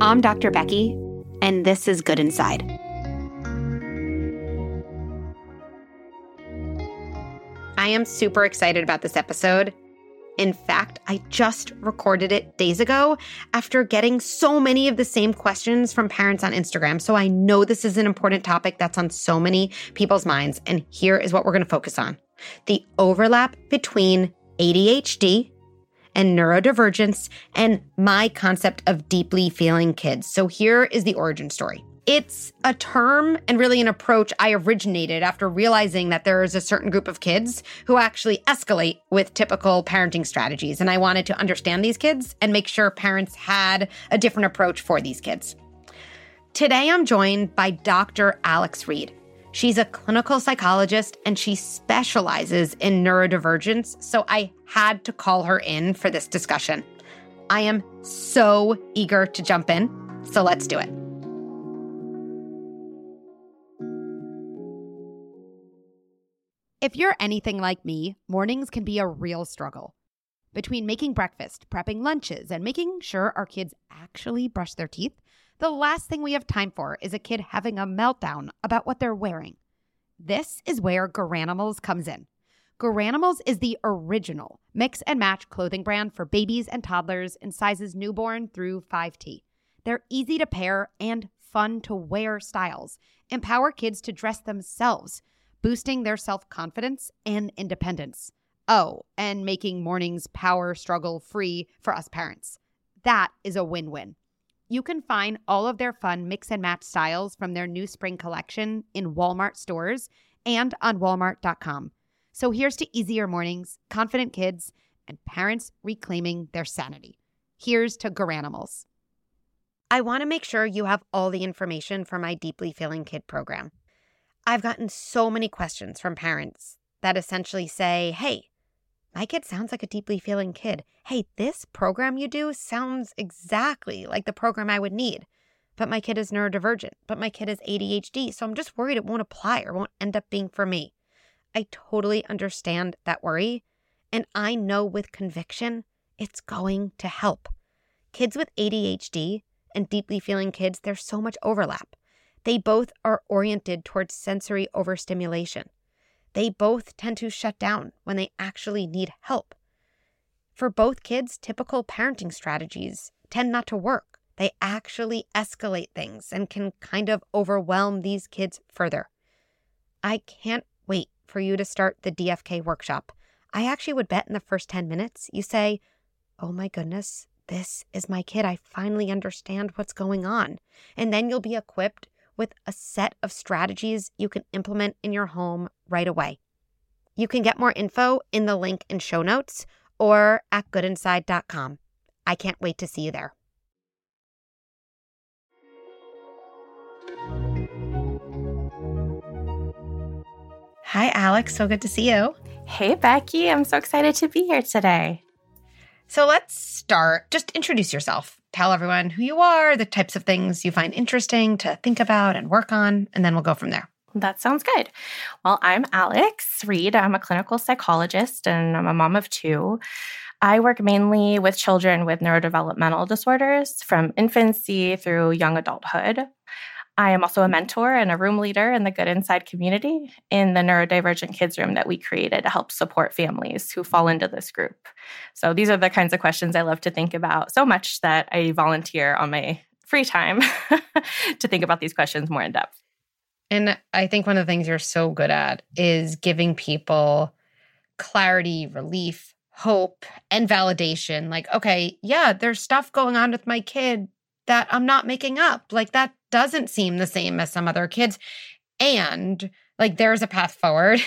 I'm Dr. Becky, and this is Good Inside. I am super excited about this episode. In fact, I just recorded it days ago after getting so many of the same questions from parents on Instagram. So I know this is an important topic that's on so many people's minds. And here is what we're going to focus on: the overlap between ADHD and neurodivergence and my concept of deeply feeling kids. So here is the origin story. It's a term and really an approach I originated after realizing that there is a certain group of kids who actually escalate with typical parenting strategies. And I wanted to understand these kids and make sure parents had a different approach for these kids. Today, I'm joined by Dr. Alex Reed. She's a clinical psychologist and she specializes in neurodivergence. So I had to call her in for this discussion. I am so eager to jump in. So let's do it. If you're anything like me, mornings can be a real struggle. Between making breakfast, prepping lunches, and making sure our kids actually brush their teeth, the last thing we have time for is a kid having a meltdown about what they're wearing. This is where Garanimals comes in. Garanimals is the original mix and match clothing brand for babies and toddlers in sizes newborn through 5T. They're easy to pair and fun to wear styles empower kids to dress themselves, boosting their self-confidence and independence. Oh, and making mornings power struggle free for us parents. That is a win-win. You can find all of their fun mix and match styles from their new spring collection in Walmart stores and on walmart.com. So here's to easier mornings, confident kids, and parents reclaiming their sanity. Here's to Garanimals. I want to make sure you have all the information for my Deeply Feeling Kid program. I've gotten so many questions from parents that essentially say, hey, my kid sounds like a deeply feeling kid. Hey, this program you do sounds exactly like the program I would need. But my kid is neurodivergent. But my kid is ADHD. So I'm just worried it won't apply or won't end up being for me. I totally understand that worry. And I know with conviction, it's going to help. Kids with ADHD and deeply feeling kids, there's so much overlap. They both are oriented towards sensory overstimulation. They both tend to shut down when they actually need help. For both kids, typical parenting strategies tend not to work. They actually escalate things and can kind of overwhelm these kids further. I can't wait for you to start the DFK workshop. I actually would bet in the first 10 minutes you say, oh my goodness, this is my kid. I finally understand what's going on. And then you'll be equipped with a set of strategies you can implement in your home right away. You can get more info in the link in show notes or at goodinside.com. I can't wait to see you there. Hi, Alex. So good to see you. Hey, Becky. I'm so excited to be here today. So let's start. Just introduce yourself. Tell everyone who you are, the types of things you find interesting to think about and work on, and then we'll go from there. That sounds good. Well, I'm Alex Reed. I'm a clinical psychologist, and I'm a mom of two. I work mainly with children with neurodevelopmental disorders from infancy through young adulthood. I am also a mentor and a room leader in the Good Inside community in the neurodivergent kids room that we created to help support families who fall into this group. So these are the kinds of questions I love to think about so much that I volunteer on my free time to think about these questions more in depth. And I think one of the things you're so good at is giving people clarity, relief, hope, and validation. Like, okay, yeah, there's stuff going on with my kid that I'm not making up. Like, that doesn't seem the same as some other kids. And like, there's a path forward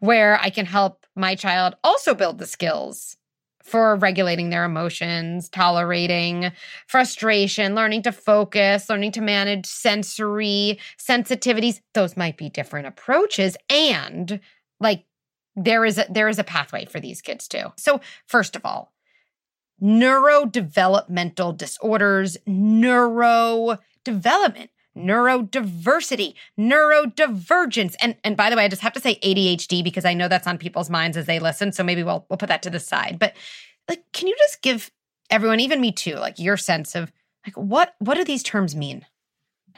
where I can help my child also build the skills for regulating their emotions, tolerating frustration, learning to focus, learning to manage sensory sensitivities. Those might be different approaches. And like, there is a pathway for these kids too. So first of all, neurodevelopmental disorders, neurodevelopment, neurodiversity, neurodivergence. And by the way, I just have to say ADHD because I know that's on people's minds as they listen. So maybe we'll put that to the side. But like, can you just give everyone, even me too, like your sense of Like, what do these terms mean?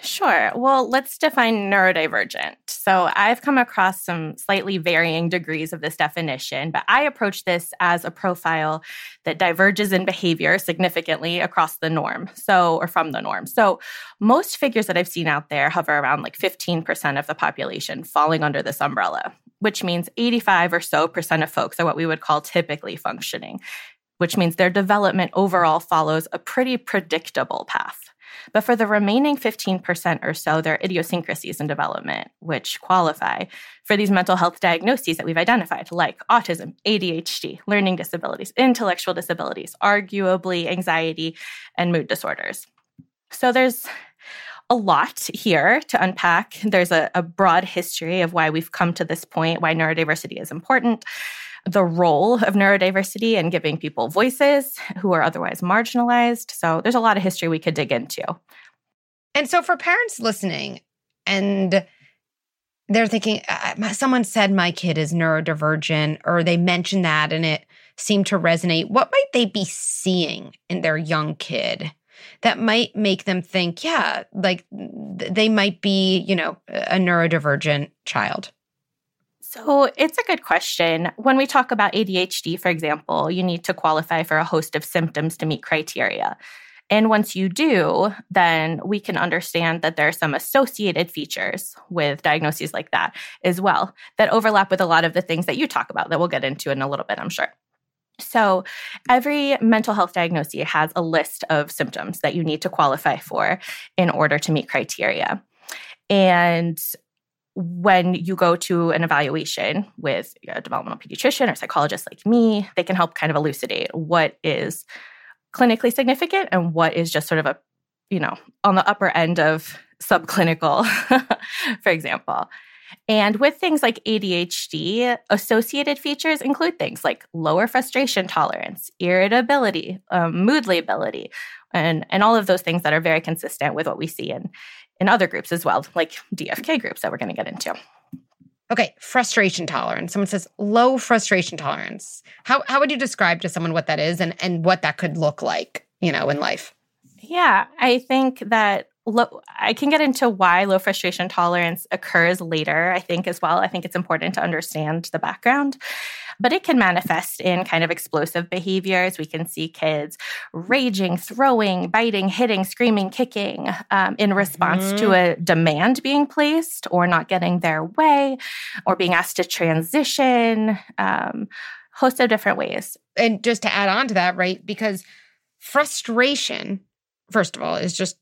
Sure. Well, let's define neurodivergent. So I've come across some slightly varying degrees of this definition, but I approach this as a profile that diverges in behavior significantly across the norm, or from the norm. So most figures that I've seen out there hover around like 15% of the population falling under this umbrella, which means 85% of folks are what we would call typically functioning, which means their development overall follows a pretty predictable path. But for the remaining 15% or so, there are idiosyncrasies in development, which qualify for these mental health diagnoses that we've identified, like autism, ADHD, learning disabilities, intellectual disabilities, arguably anxiety, and mood disorders. So there's a lot here to unpack. There's a broad history of why we've come to this point, why neurodiversity is important, the role of neurodiversity in giving people voices who are otherwise marginalized. So there's a lot of history we could dig into. And so for parents listening and they're thinking, someone said my kid is neurodivergent, or they mentioned that and it seemed to resonate, what might they be seeing in their young kid that might make them think, yeah, like they might be, you know, a neurodivergent child? So it's a good question. When we talk about ADHD, for example, you need to qualify for a host of symptoms to meet criteria. And once you do, then we can understand that there are some associated features with diagnoses like that as well that overlap with a lot of the things that you talk about that we'll get into in a little bit, I'm sure. So every mental health diagnosis has a list of symptoms that you need to qualify for in order to meet criteria. And when you go to an evaluation with a developmental pediatrician or psychologist like me, they can help kind of elucidate what is clinically significant and what is just sort of a, you know, on the upper end of subclinical, for example. And with things like ADHD, associated features include things like lower frustration tolerance, irritability, mood lability, and all of those things that are very consistent with what we see in other groups as well, like DFK groups that we're going to get into. Okay, frustration tolerance. Someone says low frustration tolerance. How would you describe to someone what that is and what that could look like, you know, in life? Yeah, I think that I can get into why low frustration tolerance occurs later, I think, as well. I think it's important to understand the background. But it can manifest in kind of explosive behaviors. We can see kids raging, throwing, biting, hitting, screaming, kicking in response to a demand being placed or not getting their way or being asked to transition, host of different ways. And just to add on to that, right, because frustration, first of all, is just,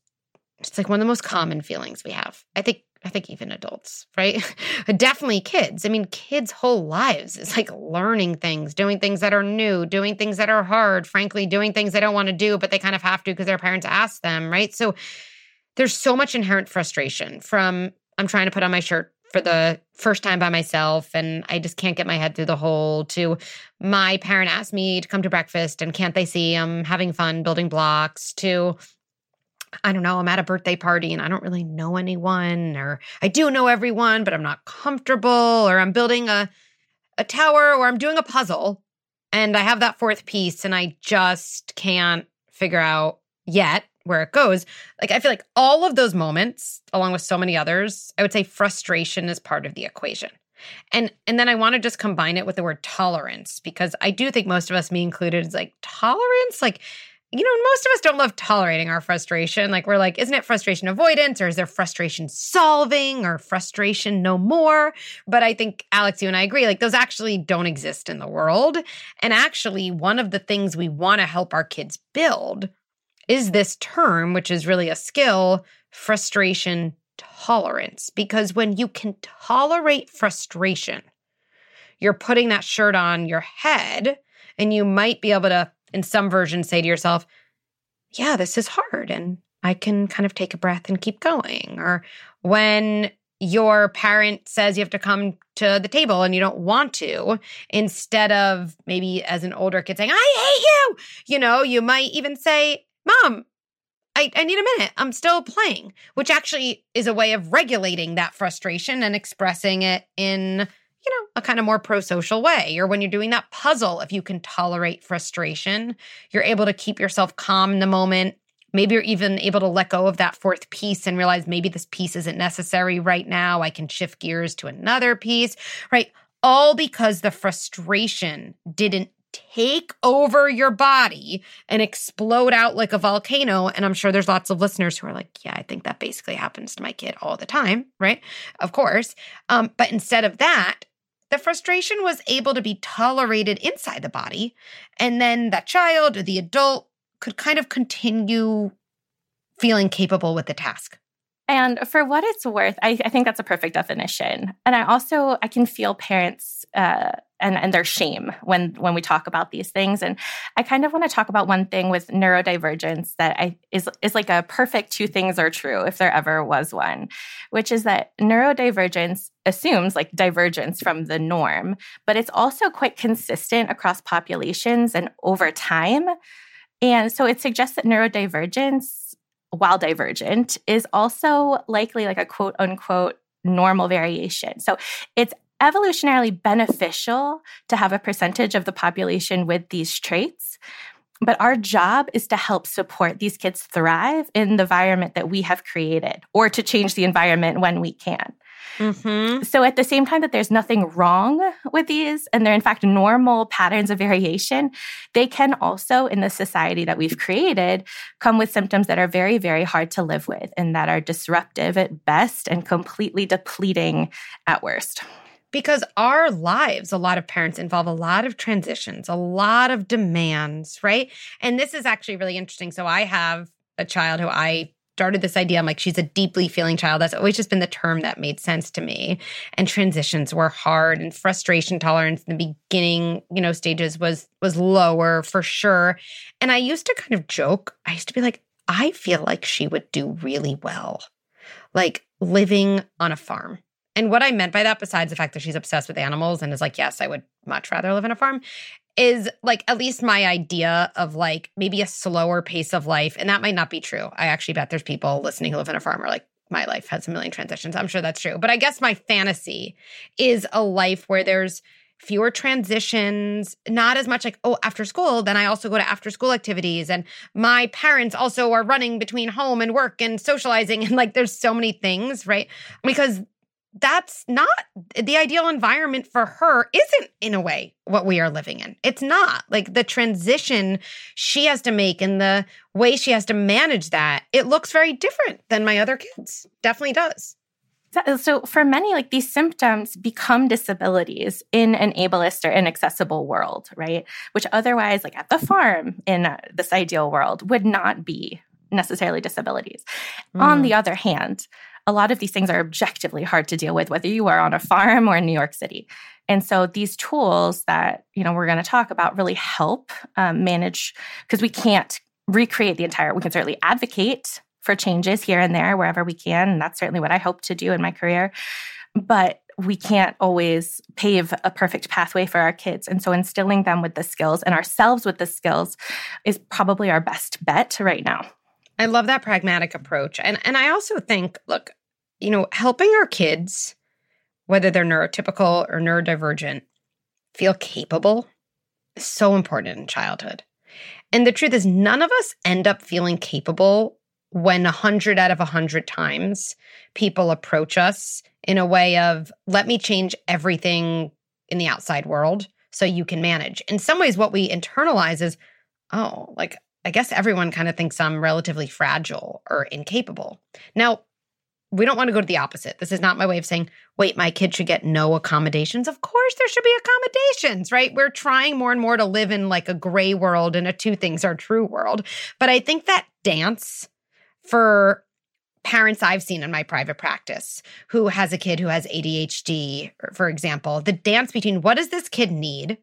it's like one of the most common feelings we have. I think even adults, right? Definitely kids. I mean, kids' whole lives is like learning things, doing things that are new, doing things that are hard, frankly, doing things they don't want to do, but they kind of have to because their parents ask them, right? So there's so much inherent frustration from I'm trying to put on my shirt for the first time by myself and I just can't get my head through the hole, to my parent asked me to come to breakfast and can't they see I'm having fun building blocks, to I don't know, I'm at a birthday party and I don't really know anyone, or I do know everyone, but I'm not comfortable, or I'm building a tower, or I'm doing a puzzle and I have that fourth piece and I just can't figure out yet where it goes. Like, I feel like all of those moments, along with so many others, I would say frustration is part of the equation. And then I want to just combine it with the word tolerance, because I do think most of us, me included, is like tolerance, like, you know, most of us don't love tolerating our frustration. Like, we're like, isn't it frustration avoidance, or is there frustration solving, or frustration no more? But I think, Alex, you and I agree, like those actually don't exist in the world. And actually, one of the things we want to help our kids build is this term, which is really a skill, frustration tolerance. Because when you can tolerate frustration, you're putting that shirt on your head and you might be able to, in some version, say to yourself, yeah, this is hard and I can kind of take a breath and keep going. Or when your parent says you have to come to the table and you don't want to, instead of maybe as an older kid saying, I hate you, you know, you might even say, Mom, I need a minute. I'm still playing, which actually is a way of regulating that frustration and expressing it in, you know, a kind of more pro-social way. Or when you're doing that puzzle, if you can tolerate frustration, you're able to keep yourself calm in the moment, Maybe you're even able to let go of that fourth piece and realize maybe this piece isn't necessary right now. I can shift gears to another piece, right? All because the frustration didn't take over your body and explode out like a volcano. And I'm sure there's lots of listeners who are like, yeah, I think that basically happens to my kid all the time, right? Of course. But instead of that, the frustration was able to be tolerated inside the body. And then that child or the adult could kind of continue feeling capable with the task. And for what it's worth, I think that's a perfect definition. And I can feel parents and their shame when we talk about these things. And I kind of want to talk about one thing with neurodivergence that is like a perfect two things are true, if there ever was one, which is that neurodivergence assumes like divergence from the norm, but it's also quite consistent across populations and over time. And so it suggests that neurodivergence, while divergent, is also likely like a quote unquote normal variation. So it's evolutionarily beneficial to have a percentage of the population with these traits, but our job is to help support these kids thrive in the environment that we have created or to change the environment when we can. Mm-hmm. So at the same time that there's nothing wrong with these, and they're in fact normal patterns of variation, they can also, in the society that we've created, come with symptoms that are very, very hard to live with and that are disruptive at best and completely depleting at worst. Because our lives, a lot of parents involve a lot of transitions, a lot of demands, right? And this is actually really interesting. So I have a child who I started this idea. I'm like, she's a deeply feeling child. That's always just been the term that made sense to me. And transitions were hard, and frustration tolerance in the beginning, stages was lower for sure. And I used to kind of joke. I used to be like, I feel like she would do really well, like living on a farm. And what I meant by that, besides the fact that she's obsessed with animals and is like, yes, I would much rather live on a farm, is like at least my idea of like maybe a slower pace of life. And that might not be true. I actually bet there's people listening who live on a farm are like, my life has a million transitions. I'm sure that's true. But I guess my fantasy is a life where there's fewer transitions, not as much like, oh, after school, then I also go to after school activities. And my parents also are running between home and work and socializing. And like, there's so many things, right? Because that's not the ideal environment for her, isn't in a way what we are living in. It's not like the transition she has to make and the way she has to manage that. It looks very different than my other kids. Definitely does. So for many, like these symptoms become disabilities in an ableist or inaccessible world, right? Which otherwise, like at the farm in this ideal world, would not be necessarily disabilities. On the other hand, a lot of these things are objectively hard to deal with, whether you are on a farm or in New York City. And so these tools that, we're going to talk about really help manage, because we can't recreate we can certainly advocate for changes here and there, wherever we can. And that's certainly what I hope to do in my career. But we can't always pave a perfect pathway for our kids. And so instilling them with the skills and ourselves with the skills is probably our best bet right now. I love that pragmatic approach. And I also think, look, helping our kids, whether they're neurotypical or neurodivergent, feel capable is so important in childhood. And the truth is, none of us end up feeling capable when 100 out of 100 times people approach us in a way of, let me change everything in the outside world so you can manage. In some ways, what we internalize is, oh, like, I guess everyone kind of thinks I'm relatively fragile or incapable. Now, we don't want to go to the opposite. This is not my way of saying, wait, my kid should get no accommodations. Of course, there should be accommodations, right? We're trying more and more to live in like a gray world and a two things are true world. But I think that dance for parents I've seen in my private practice who has a kid who has ADHD, for example, the dance between what does this kid need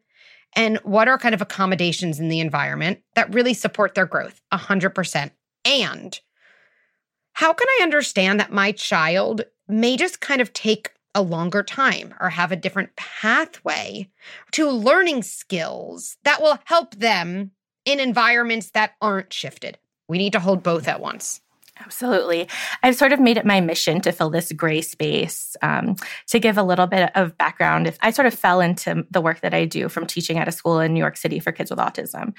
and what are kind of accommodations in the environment that really support their growth 100%? And how can I understand that my child may just kind of take a longer time or have a different pathway to learning skills that will help them in environments that aren't shifted? We need to hold both at once. Absolutely. I've sort of made it my mission to fill this gray space. To give a little bit of background, if I sort of fell into the work that I do from teaching at a school in New York City for kids with autism.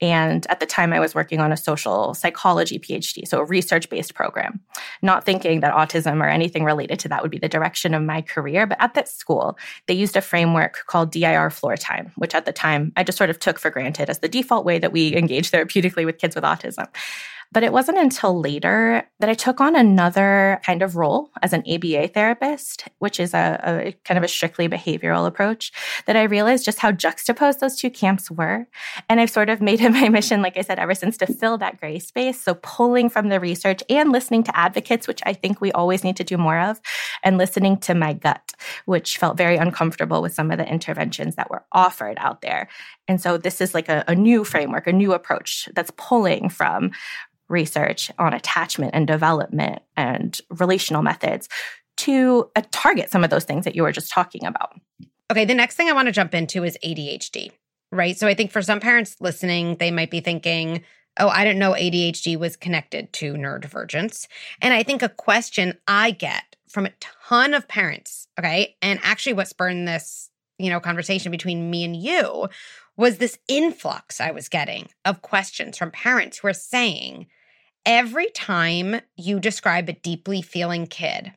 And at the time, I was working on a social psychology PhD, so a research-based program, not thinking that autism or anything related to that would be the direction of my career. But at that school, they used a framework called DIR Floor Time, which at the time I just sort of took for granted as the default way that we engage therapeutically with kids with autism. But it wasn't until later that I took on another kind of role as an ABA therapist, which is a kind of a strictly behavioral approach, that I realized just how juxtaposed those two camps were. And I've sort of made it my mission, like I said, ever since to fill that gray space. So pulling from the research and listening to advocates, which I think we always need to do more of, and listening to my gut, which felt very uncomfortable with some of the interventions that were offered out there. And so this is like a new framework, a new approach that's pulling from research on attachment and development and relational methods to target some of those things that you were just talking about. Okay, the next thing I want to jump into is ADHD, right? So I think for some parents listening, they might be thinking, oh, I didn't know ADHD was connected to neurodivergence. And I think a question I get from a ton of parents, okay, and actually what spurred this, conversation between me and you was this influx I was getting of questions from parents who are saying, every time you describe a deeply feeling kid,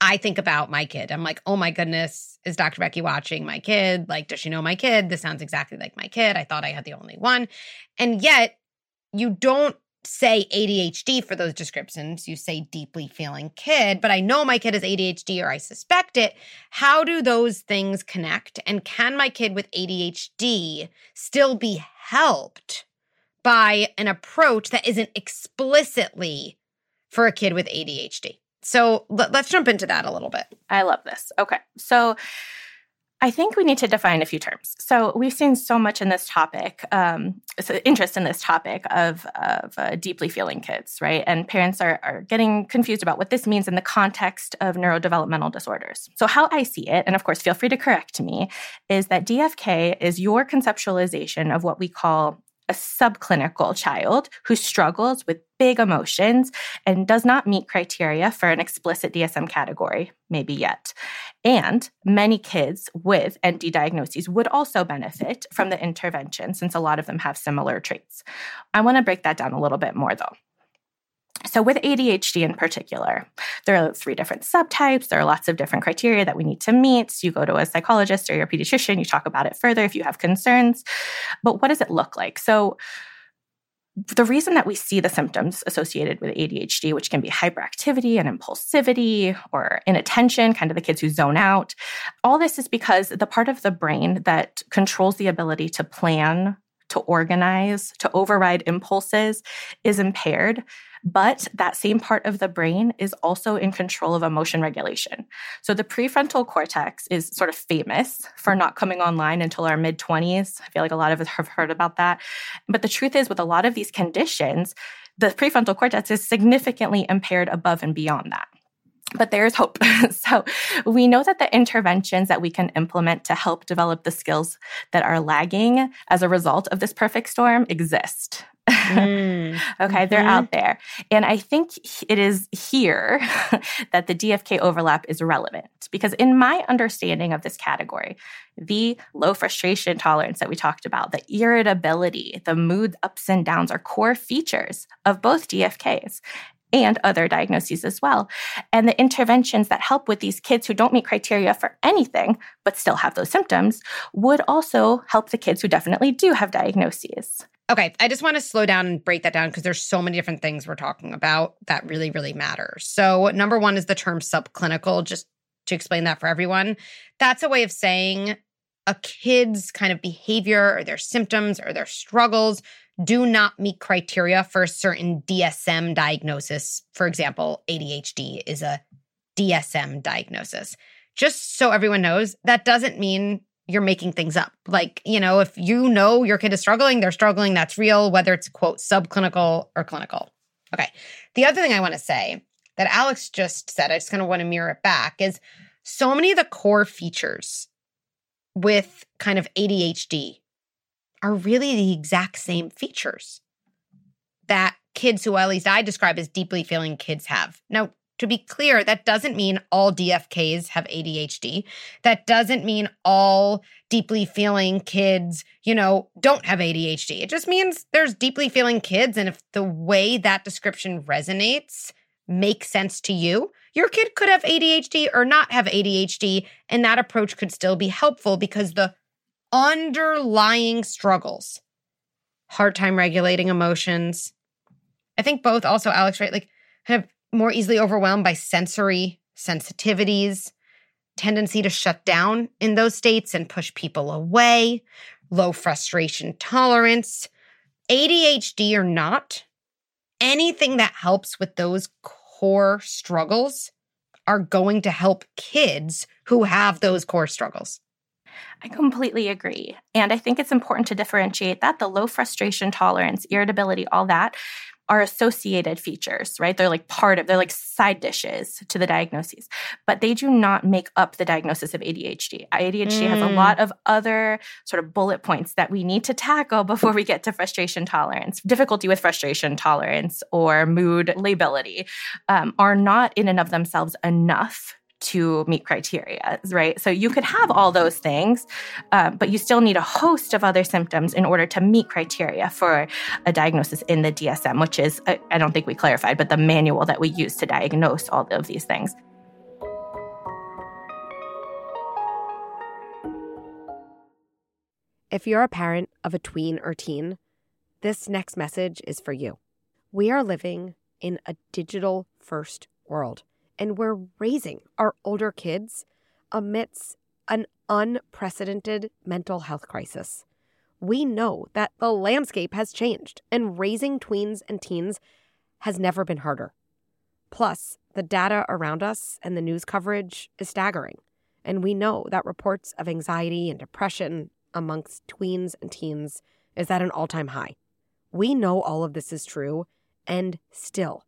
I think about my kid. I'm like, oh my goodness, is Dr. Becky watching my kid? Like, does she know my kid? This sounds exactly like my kid. I thought I had the only one. And yet you don't say ADHD for those descriptions. You say deeply feeling kid, but I know my kid has ADHD or I suspect it. How do those things connect? And can my kid with ADHD still be helped by an approach that isn't explicitly for a kid with ADHD? So let's jump into that a little bit. I love this. Okay. So I think we need to define a few terms. So we've seen so much in this topic, interest in this topic of deeply feeling kids, right? And parents are getting confused about what this means in the context of neurodevelopmental disorders. So how I see it, and of course, feel free to correct me, is that DFK is your conceptualization of what we call a subclinical child who struggles with big emotions and does not meet criteria for an explicit DSM category, maybe yet. And many kids with ND diagnoses would also benefit from the intervention since a lot of them have similar traits. I want to break that down a little bit more though. So with ADHD in particular, there are 3 different subtypes. There are lots of different criteria that we need to meet. So you go to a psychologist or your pediatrician, you talk about it further if you have concerns. But what does it look like? So the reason that we see the symptoms associated with ADHD, which can be hyperactivity and impulsivity or inattention, kind of the kids who zone out, all this is because the part of the brain that controls the ability to plan, to organize, to override impulses is impaired. But that same part of the brain is also in control of emotion regulation. So the prefrontal cortex is sort of famous for not coming online until our mid-20s. I feel like a lot of us have heard about that. But the truth is, with a lot of these conditions, the prefrontal cortex is significantly impaired above and beyond that. But there is hope. So we know that the interventions that we can implement to help develop the skills that are lagging as a result of this perfect storm exist. Okay, they're out there. And I think it is here that the DFK overlap is relevant because in my understanding of this category, the low frustration tolerance that we talked about, the irritability, the mood ups and downs are core features of both DFKs and other diagnoses as well. And the interventions that help with these kids who don't meet criteria for anything but still have those symptoms would also help the kids who definitely do have diagnoses. Okay, I just want to slow down and break that down because there's so many different things we're talking about that really, really matter. So number one is the term subclinical, just to explain that for everyone. That's a way of saying a kid's kind of behavior or their symptoms or their struggles do not meet criteria for a certain DSM diagnosis. For example, ADHD is a DSM diagnosis. Just so everyone knows, that doesn't mean you're making things up. Like, if you know your kid is struggling, they're struggling, that's real, whether it's, quote, subclinical or clinical. Okay. The other thing I want to say that Alex just said, I just kind of want to mirror it back, is so many of the core features with kind of ADHD are really the exact same features that kids who at least I describe as deeply feeling kids have. Now, to be clear, that doesn't mean all DFKs have ADHD. That doesn't mean all deeply feeling kids, don't have ADHD. It just means there's deeply feeling kids, and if the way that description resonates makes sense to you, your kid could have ADHD or not have ADHD, and that approach could still be helpful because the underlying struggles, hard time regulating emotions, I think both also, Alex, right, kind of more easily overwhelmed by sensory sensitivities, tendency to shut down in those states and push people away, low frustration tolerance, ADHD or not, anything that helps with those core struggles are going to help kids who have those core struggles. I completely agree. And I think it's important to differentiate that the low frustration tolerance, irritability, all that are associated features, right? They're they're side dishes to the diagnoses, but they do not make up the diagnosis of ADHD. ADHD has a lot of other sort of bullet points that we need to tackle before we get to frustration tolerance. Difficulty with frustration tolerance or mood lability are not in and of themselves enough to meet criteria, right? So you could have all those things, but you still need a host of other symptoms in order to meet criteria for a diagnosis in the DSM, which is, I don't think we clarified, but the manual that we use to diagnose all of these things. If you're a parent of a tween or teen, this next message is for you. We are living in a digital first world. And we're raising our older kids amidst an unprecedented mental health crisis. We know that the landscape has changed, and raising tweens and teens has never been harder. Plus, the data around us and the news coverage is staggering, and we know that reports of anxiety and depression amongst tweens and teens is at an all-time high. We know all of this is true, and still,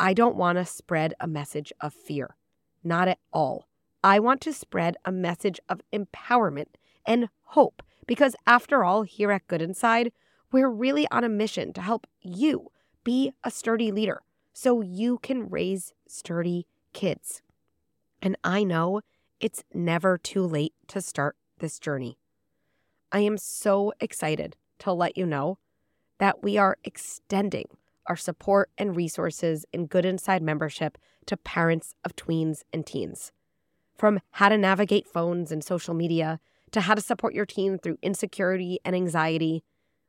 I don't want to spread a message of fear. Not at all. I want to spread a message of empowerment and hope because, after all, here at Good Inside, we're really on a mission to help you be a sturdy leader so you can raise sturdy kids. And I know it's never too late to start this journey. I am so excited to let you know that we are extending our support and resources in Good Inside membership to parents of tweens and teens. From how to navigate phones and social media to how to support your teen through insecurity and anxiety,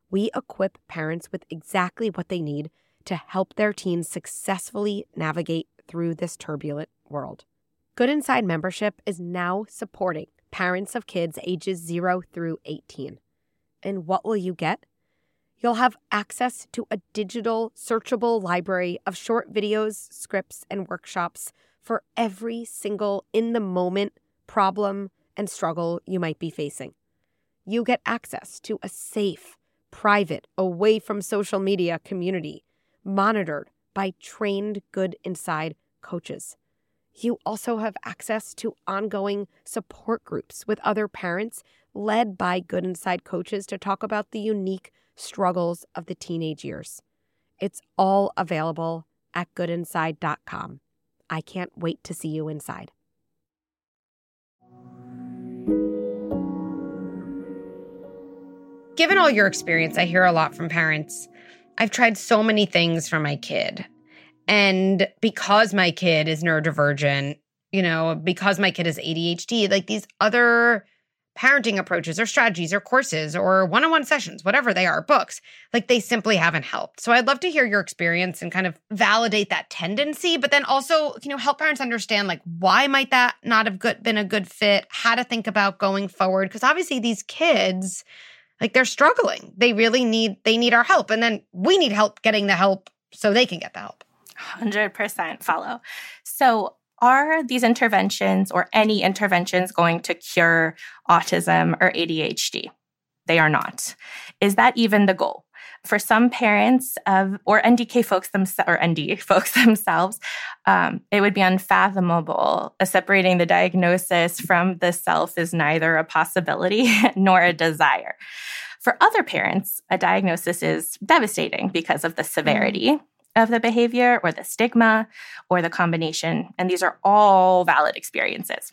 we equip parents with exactly what they need to help their teens successfully navigate through this turbulent world. Good Inside membership is now supporting parents of kids ages 0 through 18. And what will you get? You'll have access to a digital, searchable library of short videos, scripts, and workshops for every single in-the-moment problem and struggle you might be facing. You get access to a safe, private, away from social media community monitored by trained Good Inside coaches. You also have access to ongoing support groups with other parents led by Good Inside coaches to talk about the unique struggles of the teenage years. It's all available at goodinside.com. I can't wait to see you inside. Given all your experience, I hear a lot from parents. I've tried so many things for my kid. And because my kid is neurodivergent, because my kid has ADHD, these other parenting approaches or strategies or courses or one-on-one sessions, whatever they are, books, they simply haven't helped. So I'd love to hear your experience and kind of validate that tendency, but then also, help parents understand why might that not have been a good fit, how to think about going forward. Because obviously these kids, they're struggling. They really need our help. And then we need help getting the help so they can get the help. 100% follow. So are these interventions or any interventions going to cure autism or ADHD? They are not. Is that even the goal? For some parents or NDK folks themselves, it would be unfathomable. Separating the diagnosis from the self is neither a possibility nor a desire. For other parents, a diagnosis is devastating because of the severity of the behavior or the stigma or the combination. And these are all valid experiences.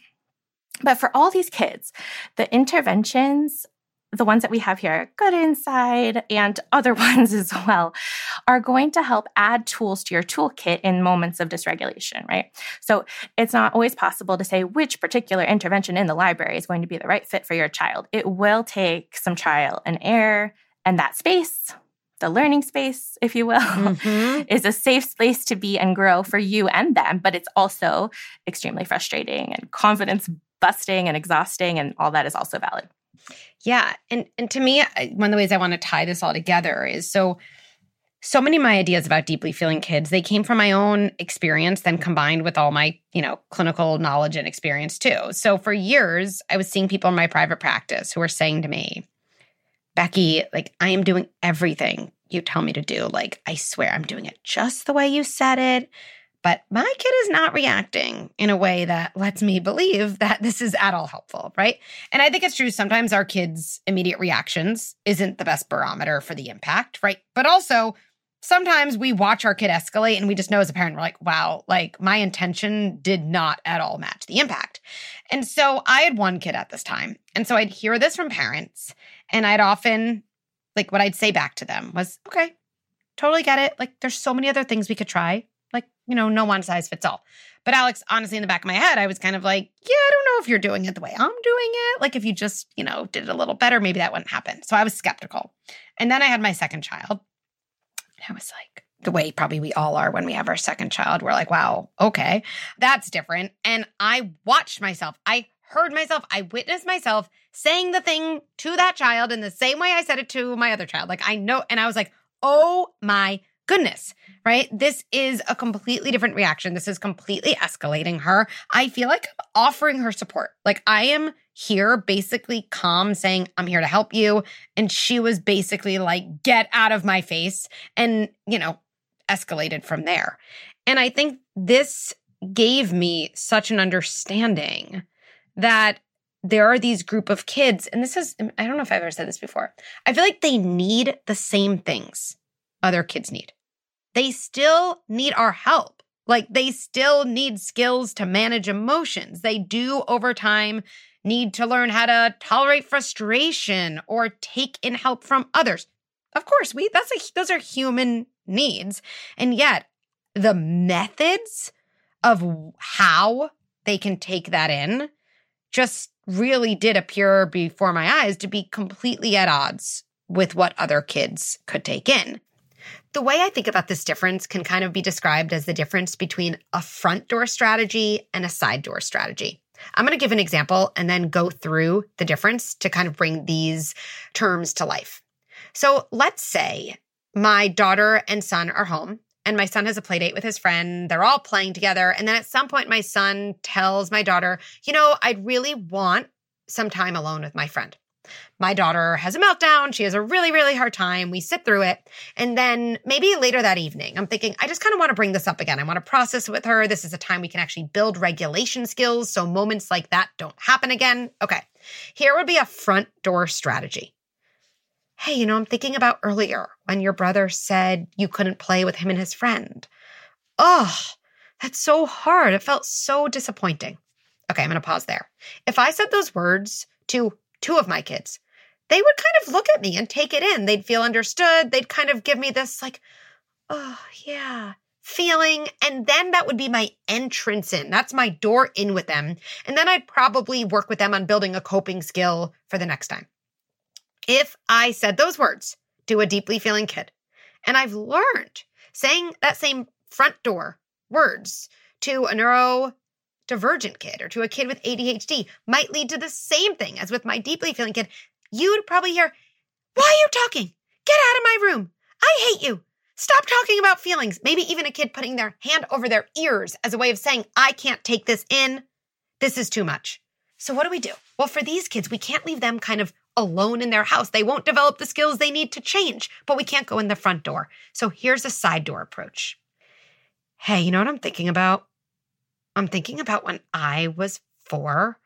But for all these kids, the interventions, the ones that we have here, Good Inside and other ones as well, are going to help add tools to your toolkit in moments of dysregulation, right? So it's not always possible to say which particular intervention in the library is going to be the right fit for your child. It will take some trial and error, and that space, the learning space, if you will, is a safe place to be and grow for you and them, but it's also extremely frustrating and confidence busting and exhausting, and all that is also valid. Yeah. And to me, one of the ways I want to tie this all together is so many of my ideas about deeply feeling kids, they came from my own experience, then combined with all my, clinical knowledge and experience too. So for years, I was seeing people in my private practice who were saying to me, Becky, I am doing everything you tell me to do. I swear I'm doing it just the way you said it. But my kid is not reacting in a way that lets me believe that this is at all helpful, right? And I think it's true. Sometimes our kids' immediate reactions isn't the best barometer for the impact, right? But also sometimes we watch our kid escalate and we just know as a parent, we're like, wow, my intention did not at all match the impact. And so I had one kid at this time. And so I'd hear this from parents and I'd often, what I'd say back to them was, okay, totally get it. There's so many other things we could try. No one size fits all. But Alex, honestly, in the back of my head, I was kind of I don't know if you're doing it the way I'm doing it. If you just, did it a little better, maybe that wouldn't happen. So I was skeptical. And then I had my second child. And I was the way probably we all are when we have our second child, we're wow, okay, that's different. And I watched myself. I heard myself. I witnessed myself saying the thing to that child in the same way I said it to my other child. I know. And I was oh my goodness, right? This is a completely different reaction. This is completely escalating her. I feel I'm offering her support. I am here basically calm saying, I'm here to help you. And she was basically get out of my face and, escalated from there. And I think this gave me such an understanding that there are these group of kids, and this is, I don't know if I've ever said this before. I feel they need the same things other kids need. They still need our help. They still need skills to manage emotions. They do, over time, need to learn how to tolerate frustration or take in help from others. Of course, those are human needs. And yet, the methods of how they can take that in just really did appear before my eyes to be completely at odds with what other kids could take in. The way I think about this difference can kind of be described as the difference between a front door strategy and a side door strategy. I'm going to give an example and then go through the difference to kind of bring these terms to life. So let's say my daughter and son are home and my son has a play date with his friend. They're all playing together. And then at some point, my son tells my daughter, I'd really want some time alone with my friend. My daughter has a meltdown. She has a really, really hard time. We sit through it. And then maybe later that evening, I'm thinking, I just kind of want to bring this up again. I want to process it with her. This is a time we can actually build regulation skills so moments like that don't happen again. Okay, here would be a front door strategy. Hey, I'm thinking about earlier when your brother said you couldn't play with him and his friend. Oh, that's so hard. It felt so disappointing. Okay, I'm going to pause there. If I said those words to two of my kids, they would kind of look at me and take it in. They'd feel understood. They'd kind of give me this oh, yeah, feeling. And then that would be my entrance in. That's my door in with them. And then I'd probably work with them on building a coping skill for the next time. If I said those words to a deeply feeling kid, and I've learned saying that same front door words to a neurodivergent kid or to a kid with ADHD might lead to the same thing as with my deeply feeling kid, you'd probably hear, why are you talking? Get out of my room. I hate you. Stop talking about feelings. Maybe even a kid putting their hand over their ears as a way of saying, I can't take this in. This is too much. So what do we do? Well, for these kids, we can't leave them kind of alone in their house. They won't develop the skills they need to change, but we can't go in the front door. So here's a side door approach. Hey, you know what I'm thinking about? I'm thinking about when I was 4.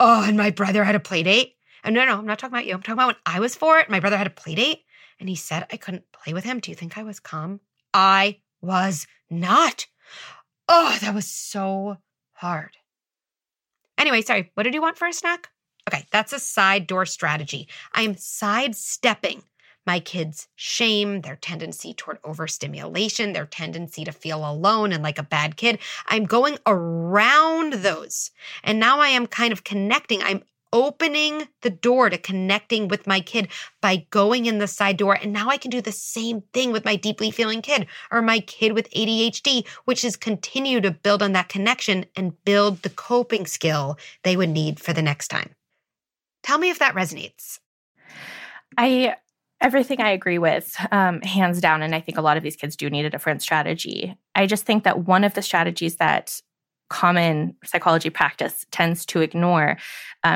Oh, and my brother had a play date. And no, I'm not talking about you. I'm talking about when I was 4 and my brother had a play date and he said I couldn't play with him. Do you think I was calm? I was not. Oh, that was so hard. Anyway, sorry, what did you want for a snack? Okay, that's a side door strategy. I am sidestepping my kids' shame, their tendency toward overstimulation, their tendency to feel alone and like a bad kid. I'm going around those. And now I am kind of connecting. I'm opening the door to connecting with my kid by going in the side door. And now I can do the same thing with my deeply feeling kid or my kid with ADHD, which is continue to build on that connection and build the coping skill they would need for the next time. Tell me if that resonates. Everything I agree with, hands down. And I think a lot of these kids do need a different strategy. I just think that one of the strategies that common psychology practice tends to ignore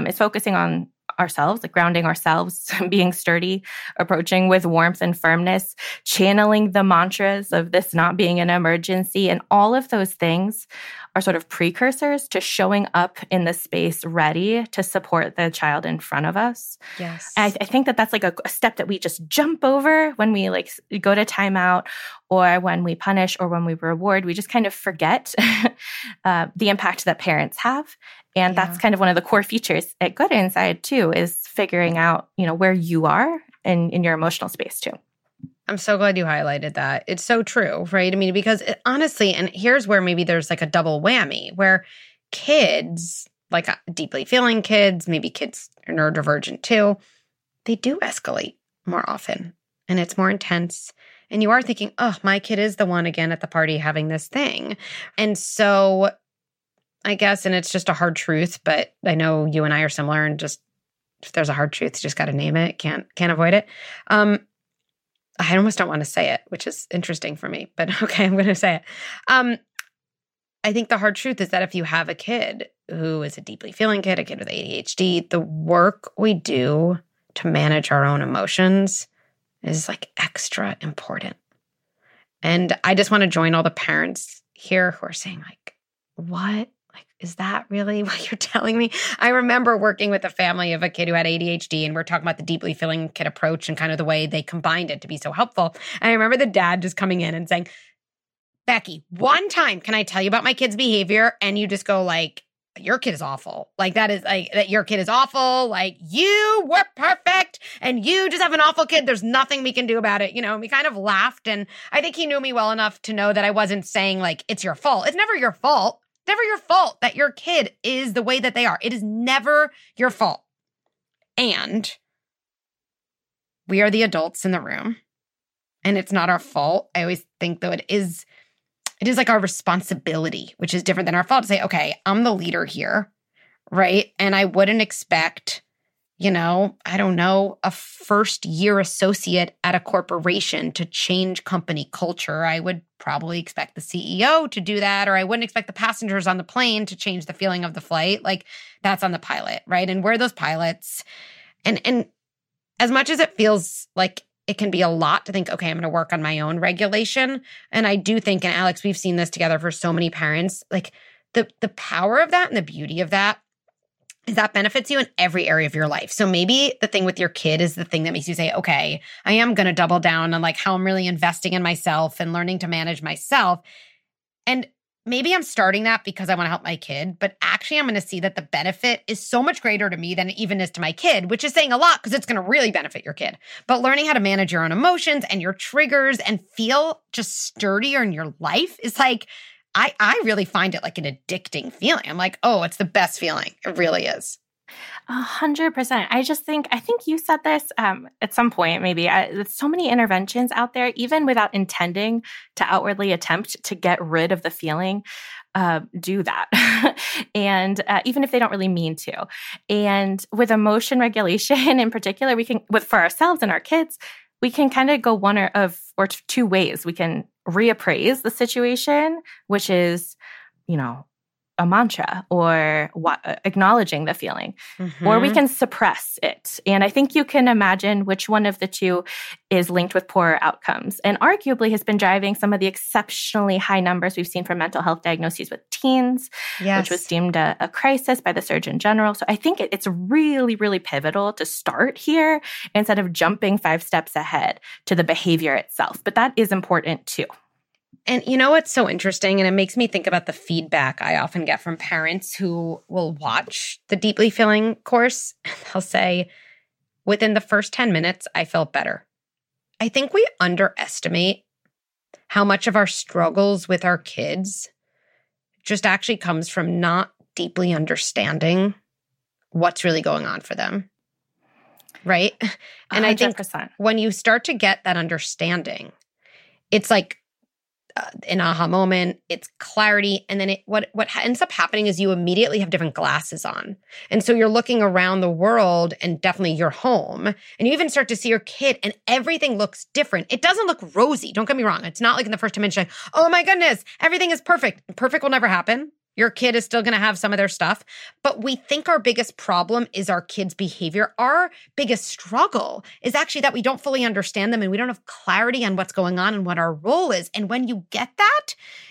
is focusing on ourselves, like grounding ourselves, being sturdy, approaching with warmth and firmness, channeling the mantras of this not being an emergency. And all of those things are sort of precursors to showing up in the space ready to support the child in front of us. Yes. I think that's like a step that we just jump over when we like go to timeout or when we punish or when we reward. We just kind of forget the impact that parents have. And that's kind of one of the core features at Good Inside too, is figuring out, you know, where you are in your emotional space too. I'm so glad you highlighted that. It's so true, right? I mean, because it, honestly, and here's where maybe there's like a double whammy where kids, like deeply feeling kids, maybe kids are neurodivergent too, they do escalate more often and it's more intense. And you are thinking, oh, my kid is the one again at the party having this thing. And so I guess, and it's just a hard truth, but I know you and I are similar, and just if there's a hard truth, you just got to name it. Can't avoid it. I almost don't want to say it, which is interesting for me, but okay, I'm going to say it. I think the hard truth is that if you have a kid who is a deeply feeling kid, a kid with ADHD, the work we do to manage our own emotions is like extra important. And I just want to join all the parents here who are saying like, what? Like, is that really what you're telling me? I remember working with a family of a kid who had ADHD, and we're talking about the deeply feeling kid approach and kind of the way they combined it to be so helpful. And I remember the dad just coming in and saying, Becky, one time, can I tell you about my kid's behavior? And you just go like, your kid is awful. Like that is like that your kid is awful. Like you were perfect and you just have an awful kid. There's nothing we can do about it. You know, and we kind of laughed. And I think he knew me well enough to know that I wasn't saying like, it's your fault. It's never your fault. Never your fault that your kid is the way that they are. It is never your fault. And we are the adults in the room, and it's not our fault. I always think, though, it is like our responsibility, which is different than our fault, to say, okay, I'm the leader here, right? And I wouldn't expect, you know, I don't know, a first-year associate at a corporation to change company culture. I would probably expect the CEO to do that, or I wouldn't expect the passengers on the plane to change the feeling of the flight. Like, that's on the pilot, right? And we're those pilots. And as much as it feels like it can be a lot to think, okay, I'm going to work on my own regulation. And I do think, and Alex, we've seen this together for so many parents, like the power of that and the beauty of that is that benefits you in every area of your life. So maybe the thing with your kid is the thing that makes you say, okay, I am going to double down on like how I'm really investing in myself and learning to manage myself. And maybe I'm starting that because I want to help my kid, but actually I'm going to see that the benefit is so much greater to me than it even is to my kid, which is saying a lot because it's going to really benefit your kid. But learning how to manage your own emotions and your triggers and feel just sturdier in your life is like, I really find it like an addicting feeling. I'm like, oh, it's the best feeling. It really is. 100%. I think you said this at some point, maybe. There's so many interventions out there, even without intending to outwardly attempt to get rid of the feeling, do that. And even if they don't really mean to. And with emotion regulation in particular, we can, for ourselves and our kids, we can kind of go two ways. We can reappraise the situation, which is, you know, a mantra or acknowledging the feeling, or we can suppress it. And I think you can imagine which one of the two is linked with poorer outcomes and arguably has been driving some of the exceptionally high numbers we've seen for mental health diagnoses with teens, which was deemed a crisis by the Surgeon General. So I think it's really, really pivotal to start here instead of jumping 5 steps ahead to the behavior itself. But that is important too. And you know what's so interesting, and it makes me think about the feedback I often get from parents who will watch the Deeply Feeling course, and they'll say, within the first 10 minutes, I felt better. I think we underestimate how much of our struggles with our kids just actually comes from not deeply understanding what's really going on for them, right? And 100%. I think when you start to get that understanding, it's like an aha moment, it's clarity, and then what ends up happening is you immediately have different glasses on. And so you're looking around the world and definitely your home, and you even start to see your kid and everything looks different. It doesn't look rosy, don't get me wrong. It's not like in the first dimension, like, oh my goodness, everything is perfect. Perfect will never happen. Your kid is still going to have some of their stuff. But we think our biggest problem is our kids' behavior. Our biggest struggle is actually that we don't fully understand them and we don't have clarity on what's going on and what our role is. And when you get that,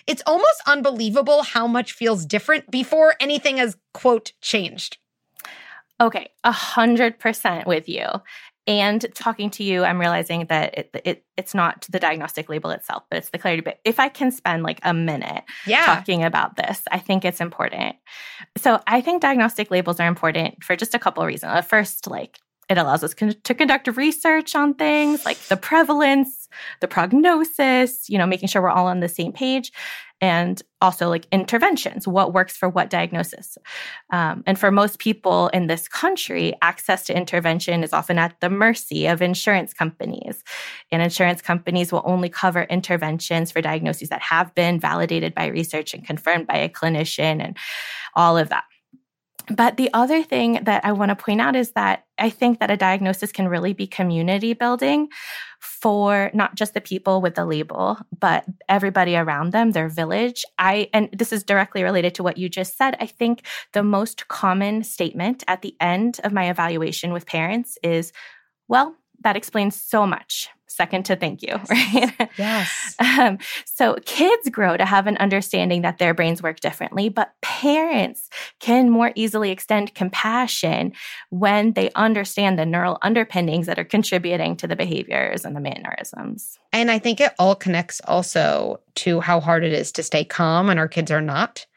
it's almost unbelievable how much feels different before anything has, quote, changed. Okay, 100% with you. And talking to you, I'm realizing that it's not the diagnostic label itself, but it's the clarity. But if I can spend like a minute talking about this, I think it's important. So I think diagnostic labels are important for just a couple of reasons. First, like it allows us to conduct research on things like the prevalence, the prognosis, you know, making sure we're all on the same page. And also like interventions, what works for what diagnosis. And for most people in this country, access to intervention is often at the mercy of insurance companies. And insurance companies will only cover interventions for diagnoses that have been validated by research and confirmed by a clinician and all of that. But the other thing that I want to point out is that I think that a diagnosis can really be community building for not just the people with the label, but everybody around them, their village. And this is directly related to what you just said. I think the most common statement at the end of my evaluation with parents is, well, that explains so much. Second to thank you, right? Yes. So kids grow to have an understanding that their brains work differently, but parents can more easily extend compassion when they understand the neural underpinnings that are contributing to the behaviors and the mannerisms. And I think it all connects also to how hard it is to stay calm, and our kids are not.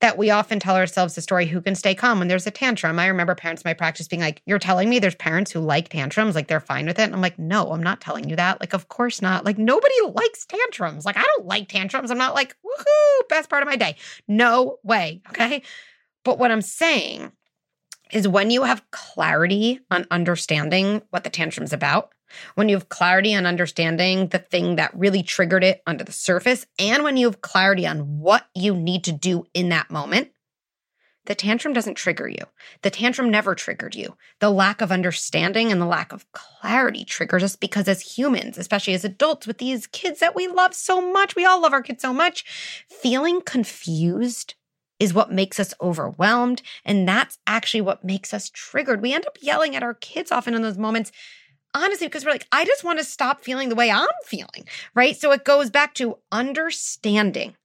That we often tell ourselves the story, who can stay calm when there's a tantrum. I remember parents in my practice being like, you're telling me there's parents who like tantrums, like they're fine with it. And I'm like, no, I'm not telling you that. Like, of course not. Like, nobody likes tantrums. Like, I don't like tantrums. I'm not like, woohoo, best part of my day. No way, okay? But what I'm saying is when you have clarity on understanding what the tantrum's about, when you have clarity on understanding the thing that really triggered it under the surface, and when you have clarity on what you need to do in that moment, the tantrum doesn't trigger you. The tantrum never triggered you. The lack of understanding and the lack of clarity triggers us because as humans, especially as adults with these kids that we love so much, we all love our kids so much, feeling confused is what makes us overwhelmed, and that's actually what makes us triggered. We end up yelling at our kids often in those moments, honestly, because we're like, I just want to stop feeling the way I'm feeling, right? So it goes back to understanding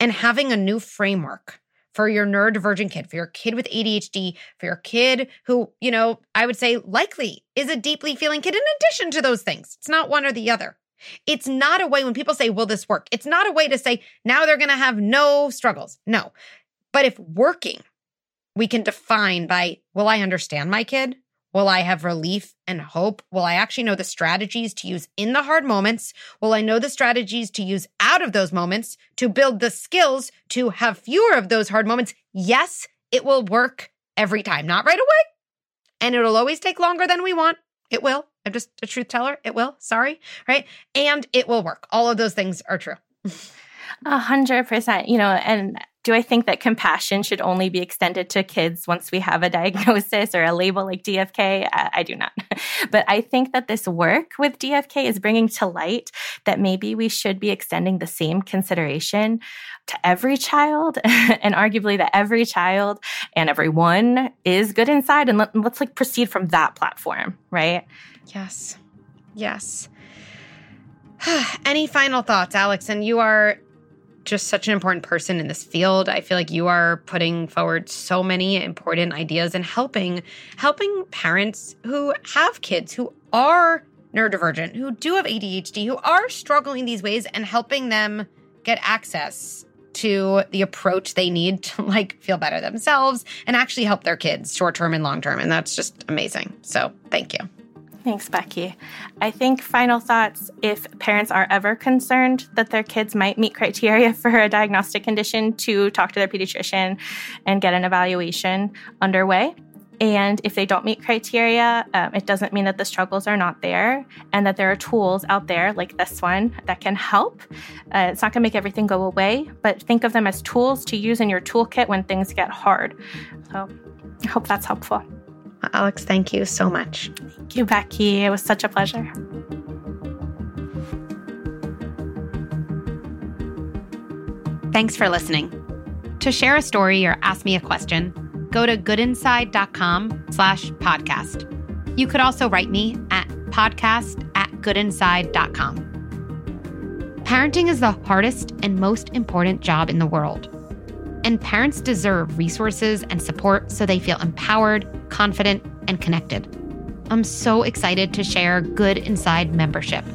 and having a new framework for your neurodivergent kid, for your kid with ADHD, for your kid who, you know, I would say likely is a deeply feeling kid in addition to those things. It's not one or the other. It's not a way when people say, will this work? It's not a way to say, now they're going to have no struggles. No. But if working, we can define by, will I understand my kid? Will I have relief and hope? Will I actually know the strategies to use in the hard moments? Will I know the strategies to use out of those moments to build the skills to have fewer of those hard moments? Yes, it will work every time. Not right away. And it'll always take longer than we want. It will. I'm just a truth teller. It will. Sorry. Right? And it will work. All of those things are true. 100%. You know, and do I think that compassion should only be extended to kids once we have a diagnosis or a label like DFK? I do not. But I think that this work with DFK is bringing to light that maybe we should be extending the same consideration to every child and arguably that every child and everyone is good inside. And let's like proceed from that platform, right? Yes. Yes. Any final thoughts, Alex? And you are just such an important person in this field. I feel like you are putting forward so many important ideas and helping parents who have kids who are neurodivergent, who do have ADHD, who are struggling these ways and helping them get access to the approach they need to like feel better themselves and actually help their kids short-term and long-term. And that's just amazing. So thank you. Thanks, Becky. I think final thoughts, if parents are ever concerned that their kids might meet criteria for a diagnostic condition, to talk to their pediatrician and get an evaluation underway. And if they don't meet criteria, it doesn't mean that the struggles are not there and that there are tools out there like this one that can help. It's not going to make everything go away, but think of them as tools to use in your toolkit when things get hard. So I hope that's helpful. Alex, thank you so much. Thank you, Becky. It was such a pleasure. Thanks for listening. To share a story or ask me a question, go to goodinside.com/podcast. You could also write me at podcast@goodinside.com. Parenting is the hardest and most important job in the world. And parents deserve resources and support so they feel empowered, confident, and connected. I'm so excited to share Good Inside membership,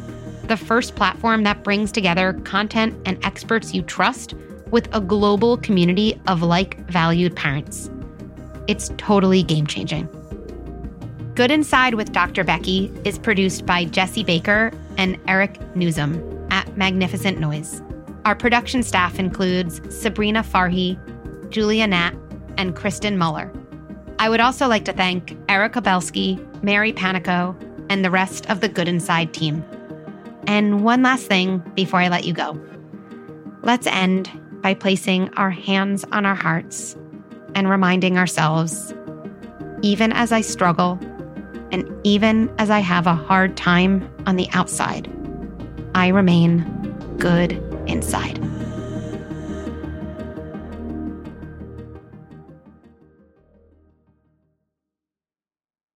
the first platform that brings together content and experts you trust with a global community of like-valued parents. It's totally game-changing. Good Inside with Dr. Becky is produced by Jesse Baker and Eric Newsom at Magnificent Noise. Our production staff includes Sabrina Farhi, Julia Knatt, and Kristen Muller. I would also like to thank Erica Belsky, Mary Panico, and the rest of the Good Inside team. And one last thing before I let you go. Let's end by placing our hands on our hearts and reminding ourselves, even as I struggle and even as I have a hard time on the outside, I remain good inside.